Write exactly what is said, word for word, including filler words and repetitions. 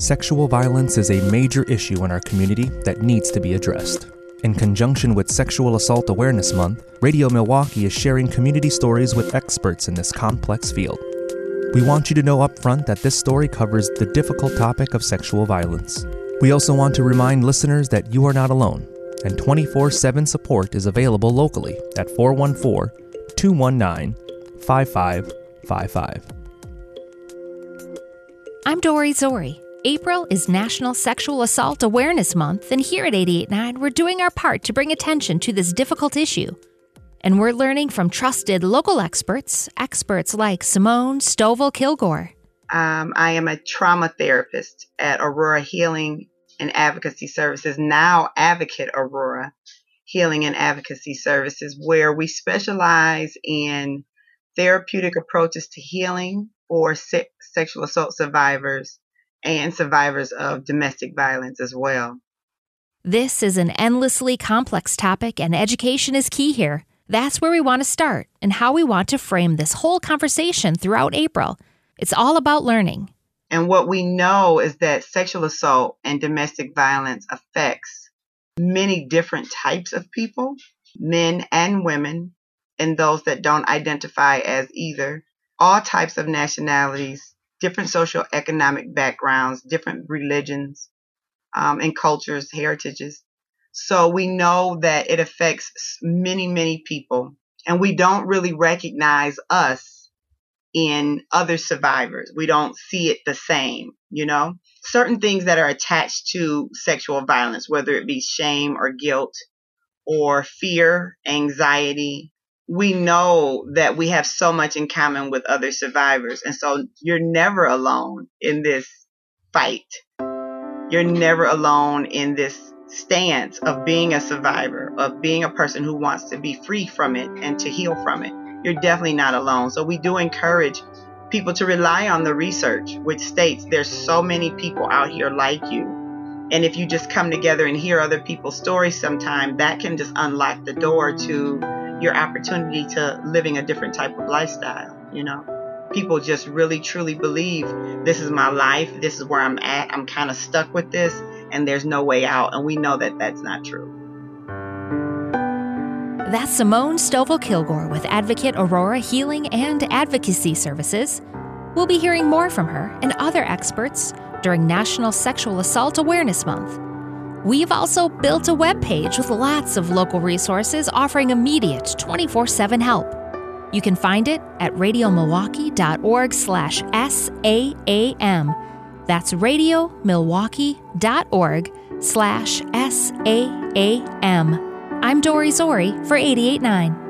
Sexual violence is a major issue in our community that needs to be addressed. In conjunction with Sexual Assault Awareness Month, Radio Milwaukee is sharing community stories with experts in this complex field. We want you to know up front that this story covers the difficult topic of sexual violence. We also want to remind listeners that you are not alone, and twenty-four seven support is available locally at four one four, two one nine, five five five five. I'm Dori Zori. April is National Sexual Assault Awareness Month, and here at eighty-eight point nine, we're doing our part to bring attention to this difficult issue. And we're learning from trusted local experts, experts like Simone Stovall-Kilgore. Um, I am a trauma therapist at Aurora Healing and Advocacy Services, now Advocate Aurora Healing and Advocacy Services, where we specialize in therapeutic approaches to healing for se- sexual assault survivors and survivors of domestic violence as well. This is an endlessly complex topic, and education is key here. That's where we want to start and how we want to frame this whole conversation throughout April. It's all about learning. And what we know is that sexual assault and domestic violence affects many different types of people, men and women, and those that don't identify as either, all types of nationalities, different socioeconomic backgrounds, different religions um, and cultures, heritages. So we know that it affects many, many people, and we don't really recognize us in other survivors. We don't see it the same, you know. Certain things that are attached to sexual violence, whether it be shame or guilt or fear, anxiety, we know that we have so much in common with other survivors. And so you're never alone in this fight. You're never alone in this stance of being a survivor, of being a person who wants to be free from it and to heal from it. You're definitely not alone. So we do encourage people to rely on the research, which states there's so many people out here like you. And if you just come together and hear other people's stories sometime, that can just unlock the door to your opportunity to living a different type of lifestyle. You know, people just really truly believe, this is my life, this is where I'm at, I'm kind of stuck with this, and there's no way out. And we know that that's not true. That's Simone Stovall-Kilgore with Advocate Aurora Healing and Advocacy Services. We'll be hearing more from her and other experts during National Sexual Assault Awareness Month. We've also built a webpage with lots of local resources offering immediate twenty-four seven help. You can find it at radio milwaukee dot org slash S A A M. That's radio milwaukee dot org slash S A A M. I'm Dori Zori for eighty-eight point nine.